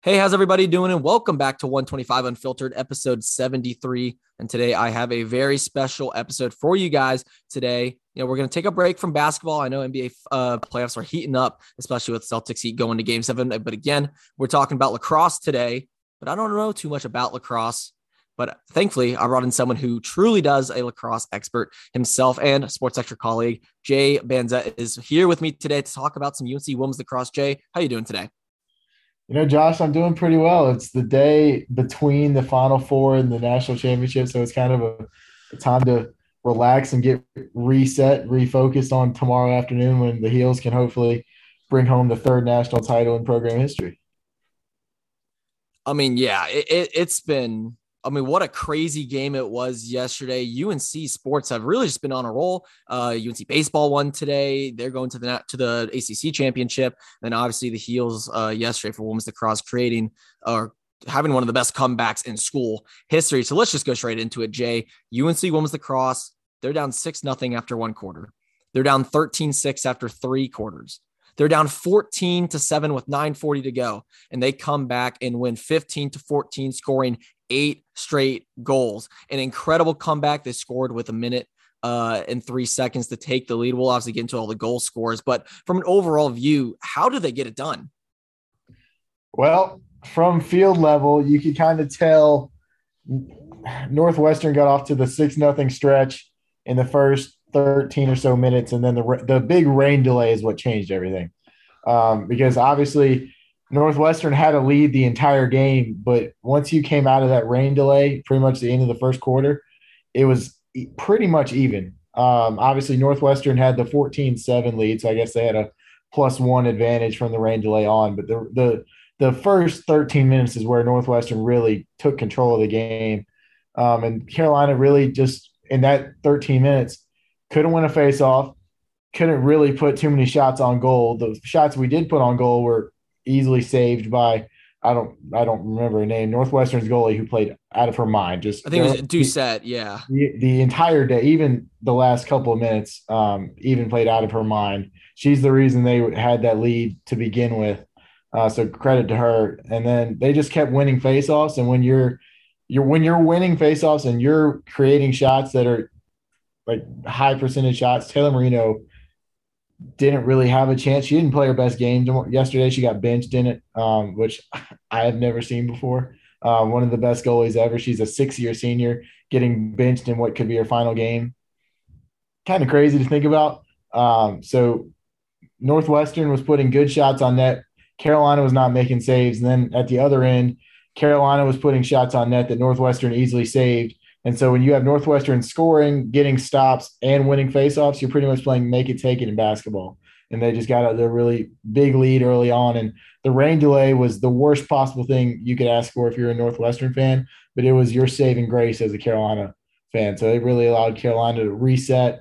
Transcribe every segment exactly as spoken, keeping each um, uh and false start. Hey, how's everybody doing? And welcome back to one twenty-five Unfiltered, episode seventy-three. And today I have a very special episode for you guys today. You know, we're going to take a break from basketball. I know N B A uh, playoffs are heating up, especially with Celtics Heat going to game seven. But again, we're talking about lacrosse today, but I don't know too much about lacrosse. But thankfully, I brought in someone who truly does, a lacrosse expert himself and sports sector colleague. Jay Banza is here with me today to talk about some U N C women's lacrosse. Jay, how are you doing today? You know, Josh, I'm doing pretty well. It's the day between the Final Four and the national championship, so it's kind of a, a time to relax and get reset, refocused on tomorrow afternoon when the Heels can hopefully bring home the third national title in program history. I mean, yeah, it, it, it's been – I mean, what a crazy game it was yesterday. U N C sports have really just been on a roll. Uh, U N C baseball won today. They're going to the to the A C C championship. And obviously the Heels uh, yesterday for women's lacrosse creating or uh, having one of the best comebacks in school history. So let's just go straight into it, Jay. U N C women's lacrosse, they're down six nothing after one quarter. They're down thirteen six after three quarters. They're down fourteen to seven with nine forty to go, and they come back and win fifteen to fourteen, scoring eight straight goals. An incredible comeback. They scored with a minute uh, and three seconds to take the lead. We'll obviously get into all the goal scores, but from an overall view, how do they get it done? Well, from field level, you can kind of tell Northwestern got off to the six nothing stretch in the first thirteen or so minutes, and then the the big rain delay is what changed everything, um, because obviously Northwestern had a lead the entire game, but once you came out of that rain delay, pretty much the end of the first quarter, it was pretty much even. Um, obviously Northwestern had the fourteen seven lead, so I guess they had a plus one advantage from the rain delay on, but the the the first thirteen minutes is where Northwestern really took control of the game, um, and Carolina really just in that thirteen minutes couldn't win a faceoff, couldn't really put too many shots on goal. The shots we did put on goal were easily saved by I don't I don't remember her name, Northwestern's goalie who played out of her mind. Just I think it was Doucette, yeah. The, the entire day, even the last couple of minutes, um, even played out of her mind. She's the reason they had that lead to begin with. Uh, so credit to her. And then they just kept winning faceoffs. And when you're you're when you're winning faceoffs and you're creating shots that are like high percentage shots, Taylor Marino didn't really have a chance. She didn't play her best game yesterday. She got benched in it, um, which I have never seen before. Uh, one of the best goalies ever. She's a six-year senior getting benched in what could be her final game. Kind of crazy to think about. Um, so Northwestern was putting good shots on net. Carolina was not making saves. And then at the other end, Carolina was putting shots on net that Northwestern easily saved. And so when you have Northwestern scoring, getting stops, and winning faceoffs, you're pretty much playing make it, take it in basketball. And they just got a, a really big lead early on. And the rain delay was the worst possible thing you could ask for if you're a Northwestern fan, but it was your saving grace as a Carolina fan. So it really allowed Carolina to reset.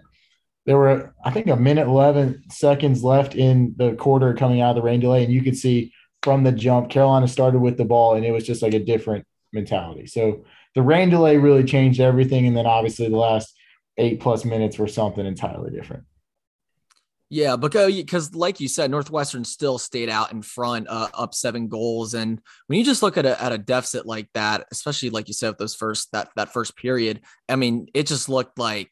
There were, I think, a minute eleven seconds left in the quarter coming out of the rain delay, and you could see from the jump, Carolina started with the ball, and it was just like a different mentality. So the rain delay really changed everything, and then obviously the last eight plus minutes were something entirely different. Yeah, because like you said, Northwestern still stayed out in front, uh, up seven goals, and when you just look at a at a deficit like that, especially like you said with those first that that first period, I mean, it just looked like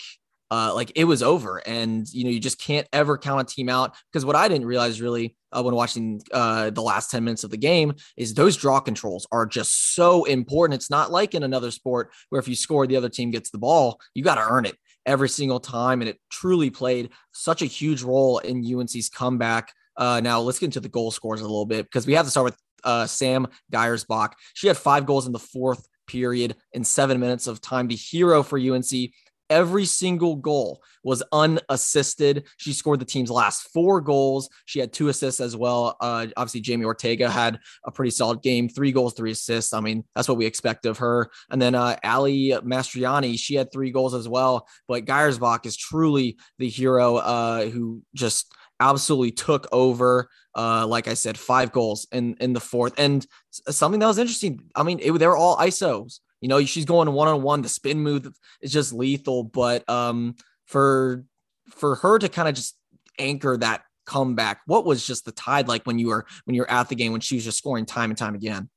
uh, like it was over, and you know you just can't ever count a team out. Because what I didn't realize really uh, when watching uh, the last ten minutes of the game is those draw controls are just so important. It's not like in another sport where if you score, the other team gets the ball. You got to earn it every single time, and it truly played such a huge role in U N C's comeback. Uh, now let's get into the goal scores a little bit because we have to start with uh, Sam Geiersbach. She had five goals in the fourth period in seven minutes of time. The hero for U N C. Every single goal was unassisted. She scored the team's last four goals. She had two assists as well. Uh, obviously, Jamie Ortega had a pretty solid game, three goals, three assists. I mean, that's what we expect of her. And then uh, Ali Mastriani, she had three goals as well. But Geiersbach is truly the hero uh, who just absolutely took over. Uh, like I said, five goals in, in the fourth. And something that was interesting, I mean, it, they were all I S Os. You know, she's going one-on-one. The spin move is just lethal. But um, for for her to kind of just anchor that comeback, what was just the tide like when you were when you were at the game when she was just scoring time and time again?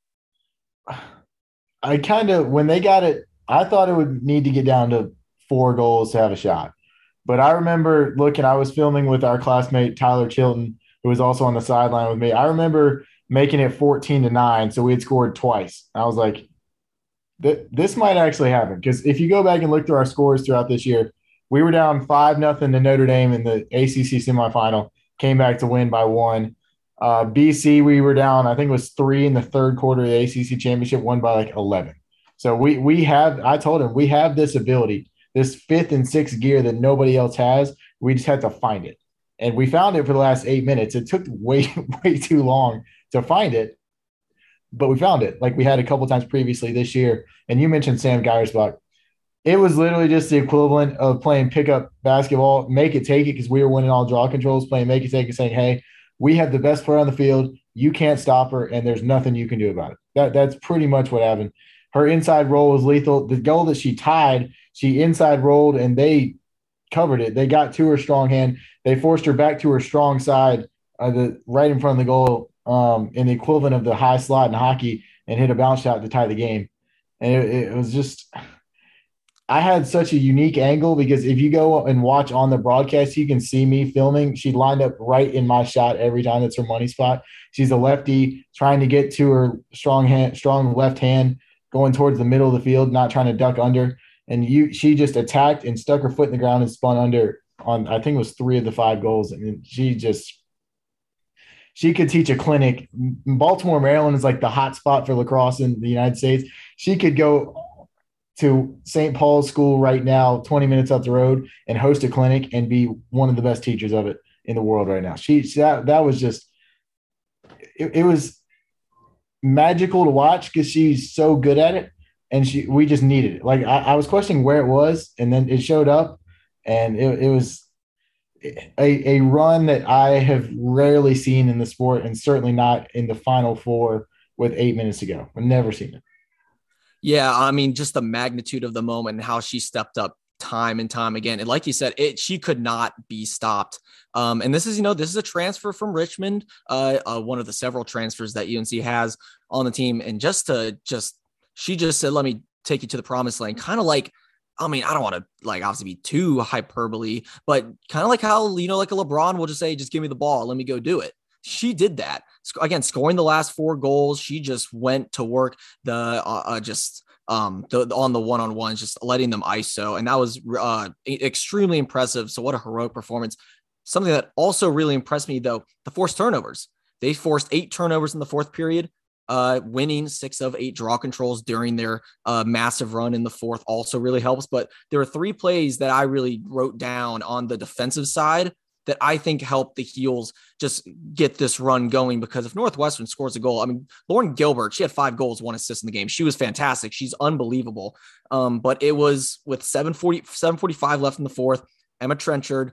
I kind of, when they got it, I thought it would need to get down to four goals to have a shot. But I remember looking, I was filming with our classmate, Tyler Chilton, who was also on the sideline with me. I remember making it fourteen to nine. So we had scored twice. I was like, th- this might actually happen. Because if you go back and look through our scores throughout this year, we were down five nothing to Notre Dame in the A C C semifinal, came back to win by one. Uh, B C, we were down, I think it was three in the third quarter of the A C C championship, won by like eleven. So we we have, I told him, we have this ability, this fifth and sixth gear that nobody else has. We just had to find it. And we found it for the last eight minutes. It took way, way too long to find it, but we found it. Like we had a couple times previously this year. And you mentioned Sam Geiersbach. It was literally just the equivalent of playing pickup basketball, make it, take it, because we were winning all draw controls, playing make it, take it, saying, hey, we have the best player on the field. You can't stop her, and there's nothing you can do about it. That, that's pretty much what happened. Her inside roll was lethal. The goal that she tied, she inside rolled, and they covered it. They got to her strong hand. They forced her back to her strong side, uh, the right in front of the goal, um, in the equivalent of the high slot in hockey, and hit a bounce shot to tie the game. And it, it was just – I had such a unique angle because if you go and watch on the broadcast, you can see me filming. She lined up right in my shot every time. That's her money spot. She's a lefty trying to get to her strong hand, strong left hand, going towards the middle of the field, not trying to duck under. And you, she just attacked and stuck her foot in the ground and spun under on, I think it was three of the five goals. And she just, she could teach a clinic. Baltimore, Maryland is like the hot spot for lacrosse in the United States. She could go to Saint Paul's School right now, twenty minutes up the road, and host a clinic and be one of the best teachers of it in the world right now. She, that, that was just, it, it was magical to watch because she's so good at it. And she, we just needed it. Like I, I was questioning where it was, and then it showed up, and it, it was a, a run that I have rarely seen in the sport, and certainly not in the Final Four with eight minutes to go. I've never seen it. Yeah, I mean, just the magnitude of the moment and how she stepped up time and time again. And like you said, it, she could not be stopped. Um, and this is, you know, this is a transfer from Richmond, uh, uh, one of the several transfers that U N C has on the team. And just to just She just said, let me take you to the promised land. Kind of like, I mean, I don't want to like obviously be too hyperbole, but kind of like how, you know, like a LeBron will just say, just give me the ball. Let me go do it. She did that again, scoring the last four goals. She just went to work the uh, uh, just um, the, on the one-on-ones, just letting them I S O. And that was uh, extremely impressive. So what a heroic performance. Something that also really impressed me, though, the forced turnovers. They forced eight turnovers in the fourth period. Uh, winning six of eight draw controls during their uh, massive run in the fourth also really helps. But there are three plays that I really wrote down on the defensive side that I think helped the Heels just get this run going, because if Northwestern scores a goal, I mean, Lauren Gilbert, she had five goals, one assist in the game. She was fantastic. She's unbelievable. Um, but it was with seven forty, seven forty-five left in the fourth, Emma Trenchard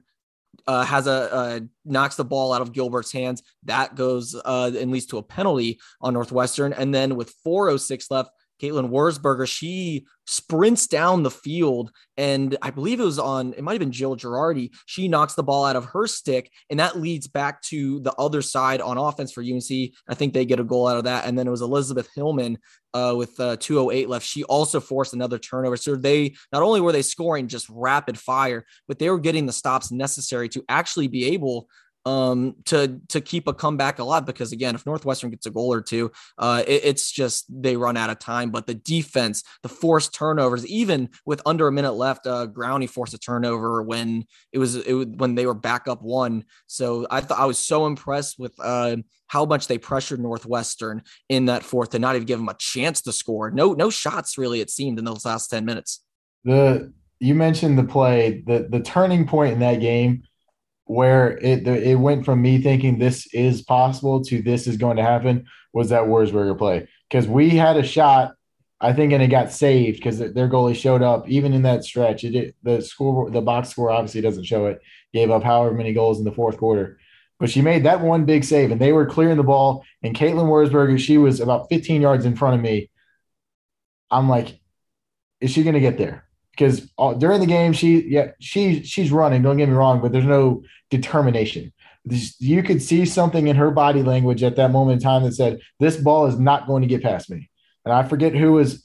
Uh, has a uh, knocks the ball out of Gilbert's hands. That goes uh, and leads to a penalty on Northwestern. And then with four oh six left, Caitlin Wurzberger, she sprints down the field, and I believe it was on, it might have been Jill Girardi. She knocks the ball out of her stick, and that leads back to the other side on offense for U N C. I think they get a goal out of that. And then it was Elizabeth Hillman uh, with uh, two oh eight left. She also forced another turnover. So they, not only were they scoring just rapid fire, but they were getting the stops necessary to actually be able Um, to to keep a comeback alive, because again, if Northwestern gets a goal or two, uh, it, it's just they run out of time. But the defense, the forced turnovers, even with under a minute left, uh, Grouny forced a turnover when it was it when they were back up one. So I thought I was so impressed with uh, how much they pressured Northwestern in that fourth to not even give them a chance to score. No no shots really, it seemed, in those last ten minutes. The you mentioned the play, the the turning point in that game, where it it went from me thinking this is possible to this is going to happen, was that Wurzberger play. Because we had a shot, I think, and it got saved because their goalie showed up even in that stretch. It did, the score, the box score obviously doesn't show it. Gave up however many goals in the fourth quarter. But she made that one big save, and they were clearing the ball. And Caitlin Wurzberger, she was about fifteen yards in front of me. I'm like, is she going to get there? Because during the game, she yeah she she's running. Don't get me wrong, but there's no determination. You could see something in her body language at that moment in time that said, "This ball is not going to get past me." and I forget who was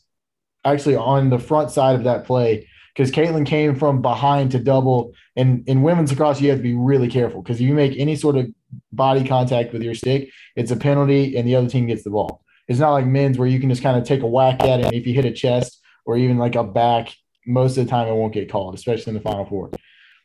actually on the front side of that play, because Caitlin came from behind to double. And in women's lacrosse, you have to be really careful, because if you make any sort of body contact with your stick, it's a penalty and the other team gets the ball. It's not like men's where you can just kind of take a whack at it, and if you hit a chest or even like a back, most of the time it won't get called, especially in the Final Four.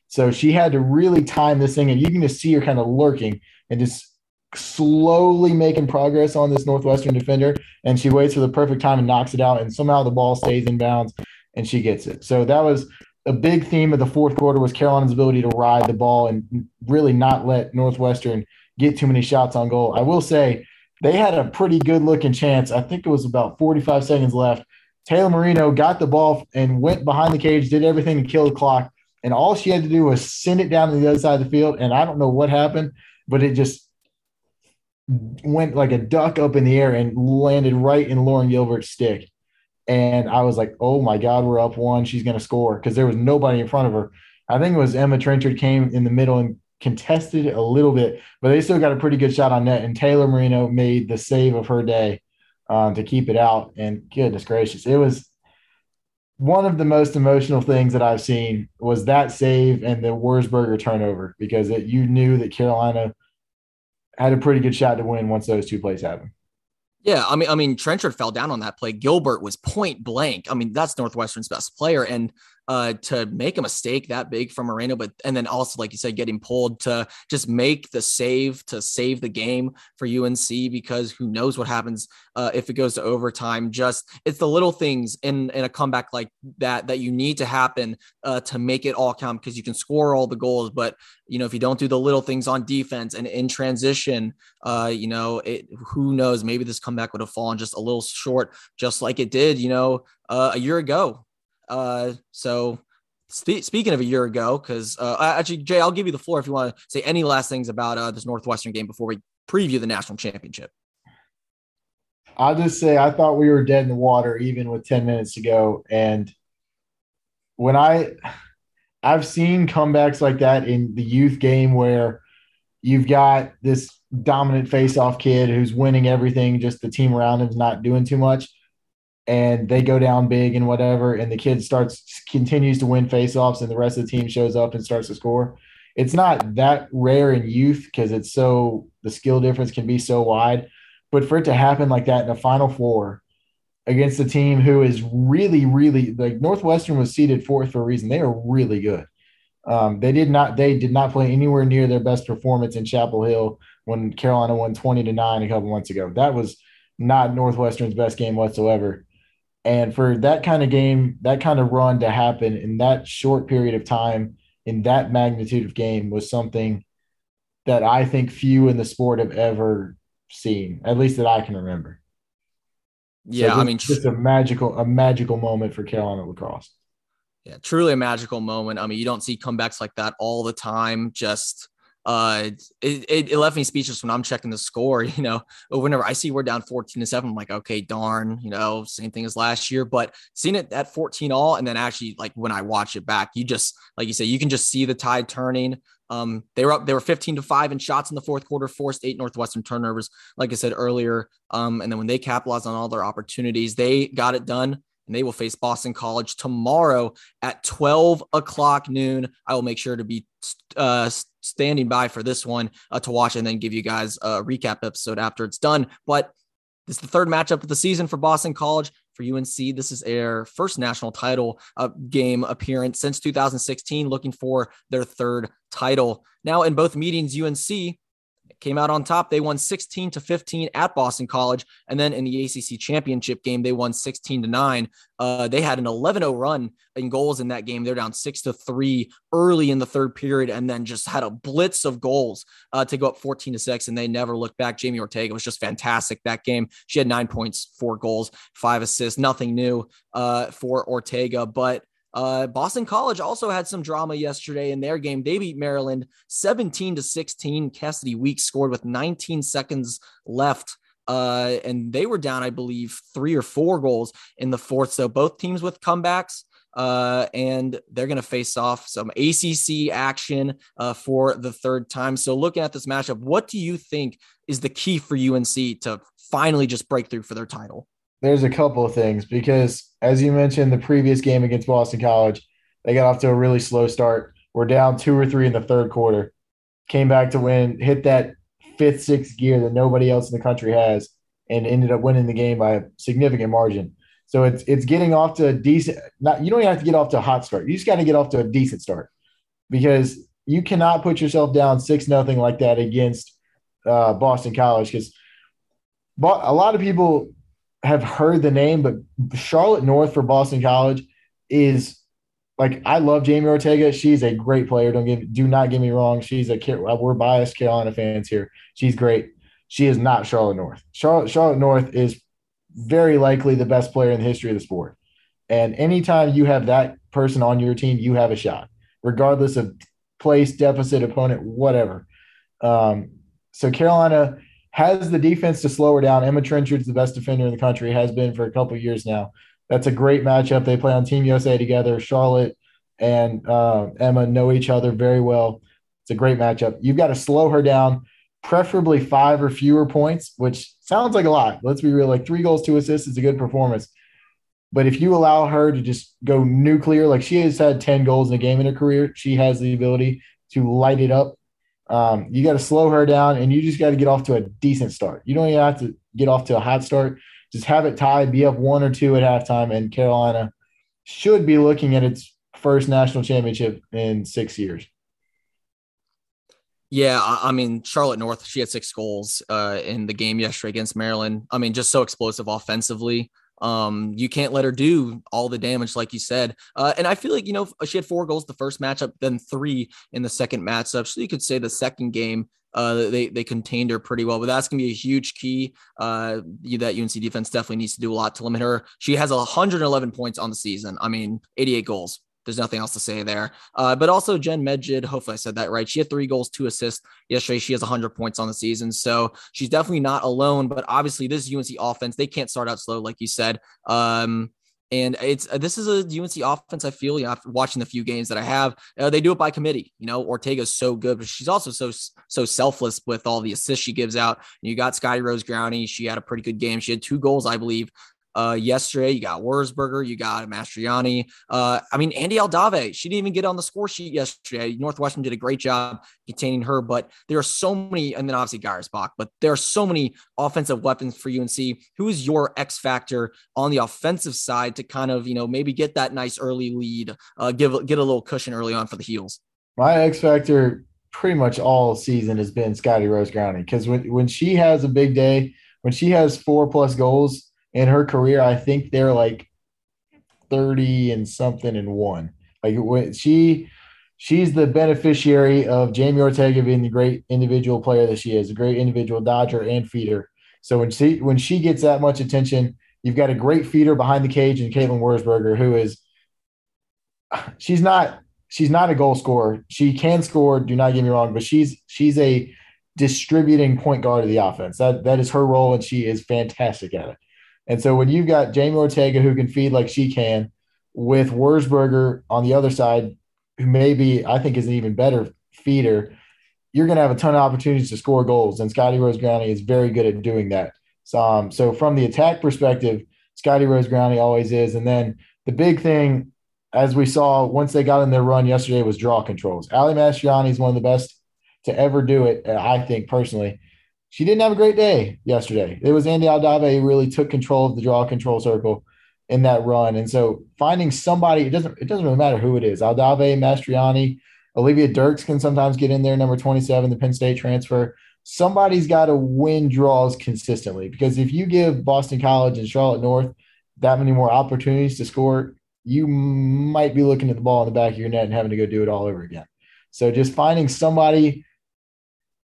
So she had to really time this thing, and you can just see her kind of lurking and just slowly making progress on this Northwestern defender, and she waits for the perfect time and knocks it out, and somehow the ball stays in bounds and she gets it. So that was a big theme of the fourth quarter, was Carolina's ability to ride the ball and really not let Northwestern get too many shots on goal. I will say they had a pretty good-looking chance. I think it was about forty-five seconds left. Taylor Marino got the ball and went behind the cage, did everything to kill the clock, and all she had to do was send it down to the other side of the field, and I don't know what happened, but it just went like a duck up in the air and landed right in Lauren Gilbert's stick. And I was like, oh, my God, we're up one. She's going to score, because there was nobody in front of her. I think it was Emma Trenchard came in the middle and contested it a little bit, but they still got a pretty good shot on net, and Taylor Marino made the save of her day uh, to keep it out. And goodness gracious, it was one of the most emotional things that I've seen, was that save and the Wurzberger turnover, because it, you knew that Carolina had a pretty good shot to win once those two plays happened. Yeah, I mean, I mean, Trenchard fell down on that play. Gilbert was point blank. I mean, that's Northwestern's best player, and uh, to make a mistake that big from Moreno, but and then also, like you said, getting pulled to just make the save to save the game for U N C, because who knows what happens uh, if it goes to overtime. Just it's the little things in in a comeback like that that you need to happen uh, to make it all count, because you can score all the goals, but you know, if you don't do the little things on defense and in transition, uh, you know, it, who knows, maybe this comeback would have fallen just a little short, just like it did, you know, uh, a year ago. Uh, so spe- speaking of a year ago, cause, uh, actually Jay, I'll give you the floor if you want to say any last things about, uh, this Northwestern game before we preview the national championship. I'll just say, I thought we were dead in the water, even with ten minutes to go. And when I, I've seen comebacks like that in the youth game, where you've got this dominant face-off kid who's winning everything, just the team around him is not doing too much, and they go down big and whatever, and the kid starts continues to win face-offs, and the rest of the team shows up and starts to score. It's not that rare in youth, because it's so the skill difference can be so wide, but for it to happen like that in the Final Four against a team who is really, really like Northwestern was seeded fourth for a reason. They are really good. Um, they did not, they did not play anywhere near their best performance in Chapel Hill when Carolina won twenty to nine a couple months ago. That was not Northwestern's best game whatsoever. And for that kind of game, that kind of run to happen in that short period of time, in that magnitude of game, was something that I think few in the sport have ever seen, at least that I can remember. Yeah, so just, I mean, just a magical, a magical moment for Carolina lacrosse. Yeah, truly a magical moment. I mean, you don't see comebacks like that all the time. Just, uh, it, it, it left me speechless when I'm checking the score. You know, whenever I see we're down fourteen to seven, I'm like, okay, darn. You know, same thing as last year. But seeing it at fourteen all, and then actually, like when I watch it back, you just, like you say, you can just see the tide turning. Um, they were up, they were fifteen to five in shots in the fourth quarter, forced eight Northwestern turnovers, like I said earlier. Um, and then when they capitalized on all their opportunities, they got it done, and they will face Boston College tomorrow at twelve o'clock noon. I will make sure to be, uh, standing by for this one, uh, to watch, and then give you guys a recap episode after it's done. But this is the third matchup of the season for Boston College. For U N C, this is their first national title uh, game appearance since two thousand sixteen, looking for their third title. Now, in both meetings, U N C came out on top. They won sixteen to fifteen at Boston College. And then in the A C C championship game, they won sixteen to nine. Uh, they had an eleven oh run in goals in that game. They're down six to three early in the third period, and then just had a blitz of goals uh, to go up fourteen to six. And they never looked back. Jamie Ortega was just fantastic that game. She had nine points, four goals, five assists, nothing new uh, for Ortega, but Uh, Boston College also had some drama yesterday in their game. They beat Maryland seventeen to sixteen. Cassidy Weeks scored with nineteen seconds left. Uh, and they were down, I believe, three or four goals in the fourth. So both teams with comebacks, uh, and they're going to face off some A C C action uh, for the third time. So looking at this matchup, what do you think is the key for U N C to finally just break through for their title? there's a couple of things because, as you mentioned, the previous game against Boston College, they got off to a really slow start. We're down two or three in the third quarter. Came back to win, hit that fifth, sixth gear that nobody else in the country has, and ended up winning the game by a significant margin. So it's it's getting off to a decent – not you don't even have to get off to a hot start. You just got to get off to a decent start because you cannot put yourself down six nothing like that against uh, Boston College because a lot of people have heard the name, but Charlotte North for Boston College is – like, I love Jamie Ortega. She's a great player. Don't give, do not get me wrong. She's a we're biased Carolina fans here. She's great. She is not Charlotte North. Charlotte, Charlotte North is very likely the best player in the history of the sport. And anytime you have that person on your team, you have a shot, regardless of place, deficit, opponent, whatever. Um, so Carolina has the defense to slow her down. Emma Trenchard's the best defender in the country, has been for a couple of years now. That's a great matchup. They play on Team U S A together. Charlotte and uh, Emma know each other very well. It's a great matchup. You've got to slow her down, preferably five or fewer points, which sounds like a lot. Let's be real. Like three goals, two assists is a good performance. But if you allow her to just go nuclear, like she has had ten goals in a game in her career, she has the ability to light it up. Um, you got to slow her down, and you just got to get off to a decent start. You don't even have to get off to a hot start. Just have it tied, be up one or two at halftime, and Carolina should be looking at its first national championship in six years. Yeah, I mean, Charlotte North, she had six goals uh, in the game yesterday against Maryland. I mean, just so explosive offensively. Um, you can't let her do all the damage, like you said. Uh, and I feel like, you know, she had four goals the first matchup, then three in the second matchup. So you could say the second game, Uh, they they contained her pretty well, but that's going to be a huge key uh, that U N C defense definitely needs to do a lot to limit her. She has one hundred eleven points on the season. I mean, eighty-eight goals. There's nothing else to say there. Uh, but also Jen Medjid, hopefully I said that right. She had three goals, two assists yesterday. She has one hundred points on the season. So she's definitely not alone, but obviously this U N C offense, they can't start out slow, like you said. Um, And it's uh, this is a U N C offense, I feel, you know, after watching the few games that I have. Uh, they do it by committee. You know, Ortega's so good, but she's also so so selfless with all the assists she gives out. And you got Skyler Rose Grouny. She had a pretty good game. She had two goals, I believe, uh, yesterday. You got Wurzberger. You got Mastriani. Uh, I mean, Andy Aldave. She didn't even get on the score sheet yesterday. Northwestern did a great job containing her, but there are so many, and then obviously Geiersbach, but there are so many offensive weapons for U N C. Who is your X factor on the offensive side to kind of, you know, maybe get that nice early lead, uh, give get a little cushion early on for the Heels? My X factor pretty much all season has been Scotty Rose Grouny, because when, when she has a big day, when she has four plus goals in her career, I think they're like thirty and something and one. Like when she, she's the beneficiary of Jamie Ortega being the great individual player that she is, a great individual dodger and feeder. So when she when she gets that much attention, you've got a great feeder behind the cage in Caitlin Wurzberger, who is she's not she's not a goal scorer. She can score, do not get me wrong, but she's she's a distributing point guard of the offense. That that is her role, and she is fantastic at it. And so when you've got Jamie Ortega, who can feed like she can, with Wurzberger on the other side, who maybe I think is an even better feeder, you're going to have a ton of opportunities to score goals. And Scotty Rose Grouny is very good at doing that. So, um, so from the attack perspective, Scotty Rose Grouny always is. And then the big thing, as we saw once they got in their run yesterday, was draw controls. Ali Mastriani is one of the best to ever do it, I think, personally. She didn't have a great day yesterday. It was Andy Aldave who really took control of the draw control circle in that run. And so finding somebody, it doesn't it doesn't really matter who it is. Aldave, Mastriani, Olivia Dirks can sometimes get in there, number twenty-seven, the Penn State transfer. Somebody's got to win draws consistently, because if you give Boston College and Charlotte North that many more opportunities to score, you might be looking at the ball in the back of your net and having to go do it all over again. So just finding somebody –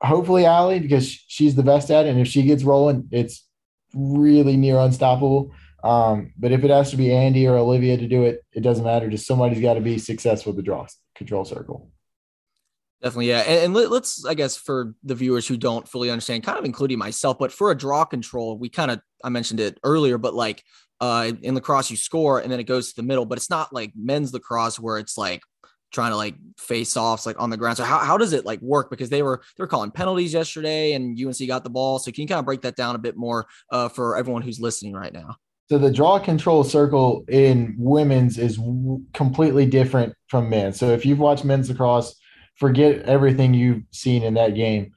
hopefully Allie, because she's the best at it, and if she gets rolling, it's really near unstoppable. Um, but if it has to be Andy or Olivia to do it, it doesn't matter. Just somebody's got to be successful with the draw control circle. Definitely, yeah. And, and let, let's, I guess, for the viewers who don't fully understand, kind of including myself, but for a draw control, we kind of, I mentioned it earlier, but like uh, in lacrosse, you score, and then it goes to the middle. But it's not like men's lacrosse where it's like trying to like face offs like on the ground. So how, how does it like work? Because they were, they were calling penalties yesterday and U N C got the ball. So can you kind of break that down a bit more uh, for everyone who's listening right now? So the draw control circle in women's is w- completely different from men's. So if you've watched men's lacrosse, forget everything you've seen in that game.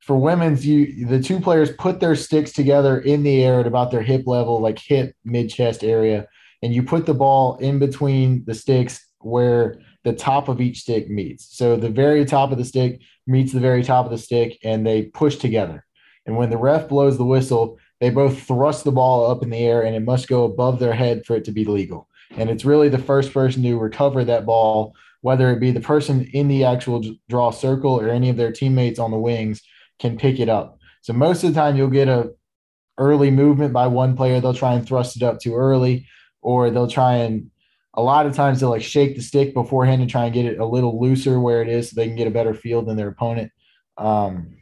For women's, you the two players put their sticks together in the air at about their hip level, like hip, mid-chest area, and you put the ball in between the sticks where the top of each stick meets. So the very top of the stick meets the very top of the stick, and they push together. And when the ref blows the whistle, they both thrust the ball up in the air, and it must go above their head for it to be legal. And it's really the first person to recover that ball, whether it be the person in the actual draw circle or any of their teammates on the wings, can pick it up. So most of the time you'll get a early movement by one player. They'll try and thrust it up too early, or they'll try and a lot of times they'll like shake the stick beforehand and try and get it a little looser where it is so they can get a better feel than their opponent. Um,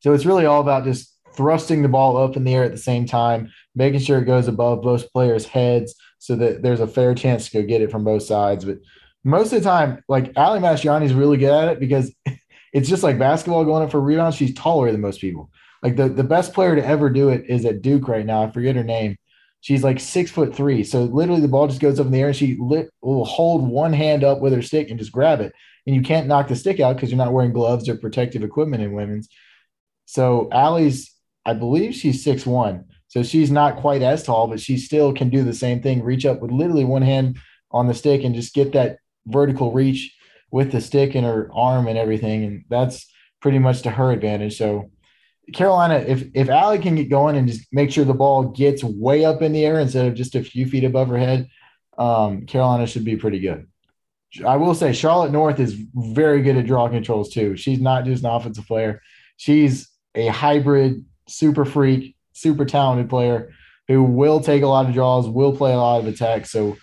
so it's really all about just thrusting the ball up in the air at the same time, making sure it goes above both players' heads so that there's a fair chance to go get it from both sides. But most of the time, like, Ali Mastriani is really good at it because it's just like basketball going up for rebounds. She's taller than most people. Like the, the best player to ever do it is at Duke right now. I forget her name. She's like six foot three. So literally the ball just goes up in the air and she lit, will hold one hand up with her stick and just grab it. And you can't knock the stick out because you're not wearing gloves or protective equipment in women's. So Allie's, I believe she's six one. So she's not quite as tall, but she still can do the same thing, reach up with literally one hand on the stick and just get that vertical reach with the stick and her arm and everything. And that's pretty much to her advantage. So Carolina, if, if Allie can get going and just make sure the ball gets way up in the air instead of just a few feet above her head, um, Carolina should be pretty good. I will say Charlotte North is very good at draw controls too. She's not just an offensive player. She's a hybrid, super freak, super talented player who will take a lot of draws, will play a lot of attacks. So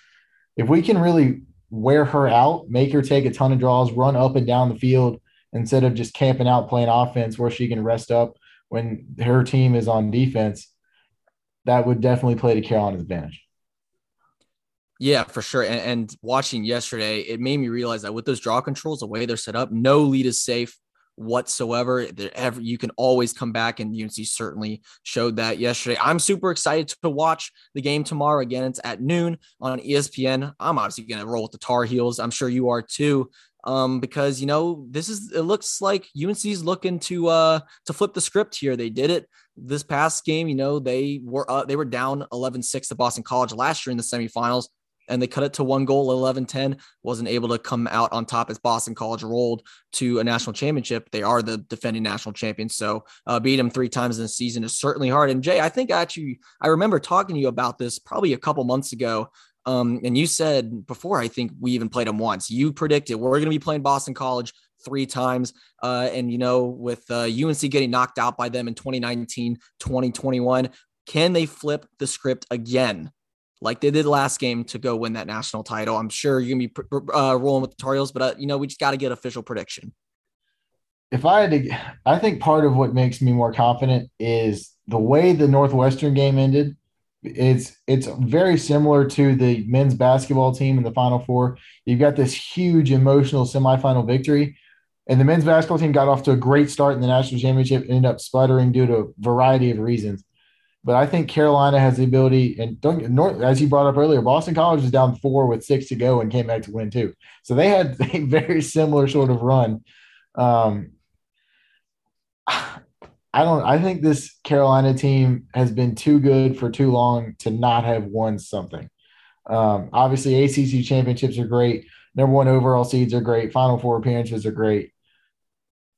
if we can really wear her out, make her take a ton of draws, run up and down the field instead of just camping out playing offense where she can rest up when her team is on defense, that would definitely play to Carolina's advantage. Yeah, for sure. And, and watching yesterday, it made me realize that with those draw controls, the way they're set up, no lead is safe whatsoever. Ever, you can always come back, and U N C certainly showed that yesterday. I'm super excited to watch the game tomorrow. Again, it's at noon on E S P N. I'm obviously going to roll with the Tar Heels. I'm sure you are too, um, because, you know, this is, it looks like U N C's looking to uh, to flip the script here. They did it this past game. You know, they were uh, they were down eleven six to Boston College last year in the semifinals, and they cut it to one goal, eleven ten, wasn't able to come out on top as Boston College rolled to a national championship. They are the defending national champions, so uh, beat them three times in the season is certainly hard. And, Jay, I think I actually I remember talking to you about this probably a couple months ago, um, and you said before I think we even played them once, you predicted we're going to be playing Boston College three times. Uh, and, you know, with uh, U N C getting knocked out by them in twenty nineteen, twenty twenty-one, can they flip the script again like they did last game to go win that national title? I'm sure you're going to be uh, rolling with the Tar Heels, but, uh, you know, we just got to get official prediction. If I had to, I think part of what makes me more confident is the way the Northwestern game ended. It's, it's very similar to the men's basketball team in the Final Four. You've got this huge emotional semifinal victory, and the men's basketball team got off to a great start in the national championship and ended up sputtering due to a variety of reasons. But I think Carolina has the ability, and don't, North, as you brought up earlier, Boston College was down four with six to go and came back to win two. So they had a very similar sort of run. Um, I don't. I think this Carolina team has been too good for too long to not have won something. Um, obviously, A C C championships are great. Number one overall seeds are great. Final Four appearances are great.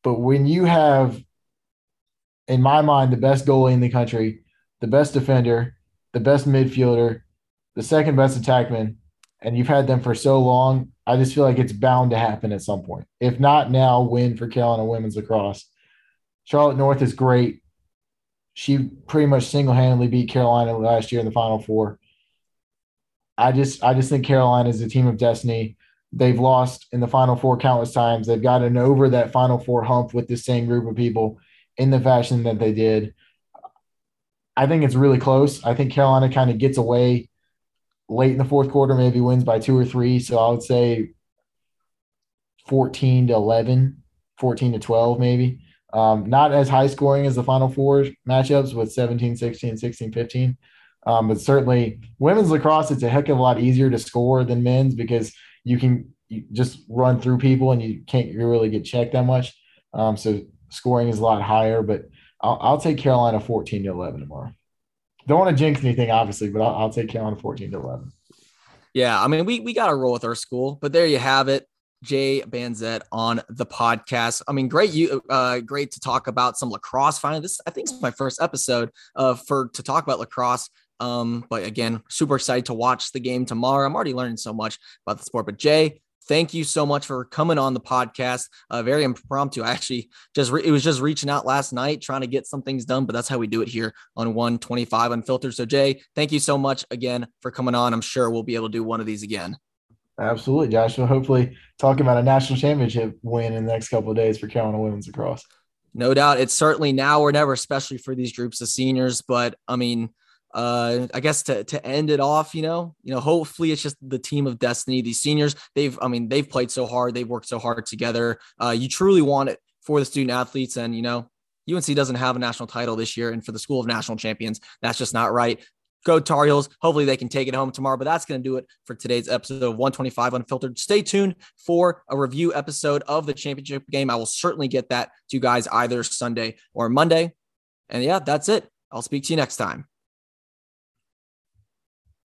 But when you have, in my mind, the best goalie in the country, the best defender, the best midfielder, the second best attackman, and you've had them for so long, I just feel like it's bound to happen at some point. If not now, win for Carolina women's lacrosse. Charlotte North is great. She pretty much single-handedly beat Carolina last year in the Final Four. I just, I just think Carolina is a team of destiny. They've lost in the Final Four countless times. They've gotten over that Final Four hump with the same group of people in the fashion that they did. I think it's really close. I think Carolina kind of gets away late in the fourth quarter, maybe wins by two or three. So I would say fourteen to eleven, fourteen to twelve maybe. Um, not as high scoring as the Final Four matchups with seventeen sixteen, sixteen fifteen. Um, but certainly women's lacrosse, it's a heck of a lot easier to score than men's because you can you just run through people and you can't really get checked that much. Um, so scoring is a lot higher, but I'll, I'll take Carolina fourteen to eleven tomorrow. Don't want to jinx anything, obviously, but I'll, I'll take Carolina fourteen to eleven. Yeah. I mean, we, we got to roll with our school, but there you have it. Jay Banza on the podcast. I mean, great, you, uh, great to talk about some lacrosse. Finally, this, I think, is my first episode uh, for, to talk about lacrosse. Um, but again, super excited to watch the game tomorrow. I'm already learning so much about the sport, but Jay, thank you so much for coming on the podcast. Uh, very impromptu. I actually just, re- it was just reaching out last night, trying to get some things done, but that's how we do it here on one twenty-five Unfiltered. So Jay, thank you so much again for coming on. I'm sure we'll be able to do one of these again. Absolutely, Josh. We'll hopefully talk about a national championship win in the next couple of days for Carolina women's lacrosse. No doubt. It's certainly now or never, especially for these groups of seniors, but I mean, Uh, I guess to, to end it off, you know, you know, hopefully it's just the team of destiny. These seniors, they've, I mean, they've played so hard. They've worked so hard together. Uh, you truly want it for the student athletes. And, you know, U N C doesn't have a national title this year. And for the School of National Champions, that's just not right. Go Tar Heels. Hopefully they can take it home tomorrow, but that's going to do it for today's episode of one twenty-five Unfiltered. Stay tuned for a review episode of the championship game. I will certainly get that to you guys either Sunday or Monday. And yeah, that's it. I'll speak to you next time.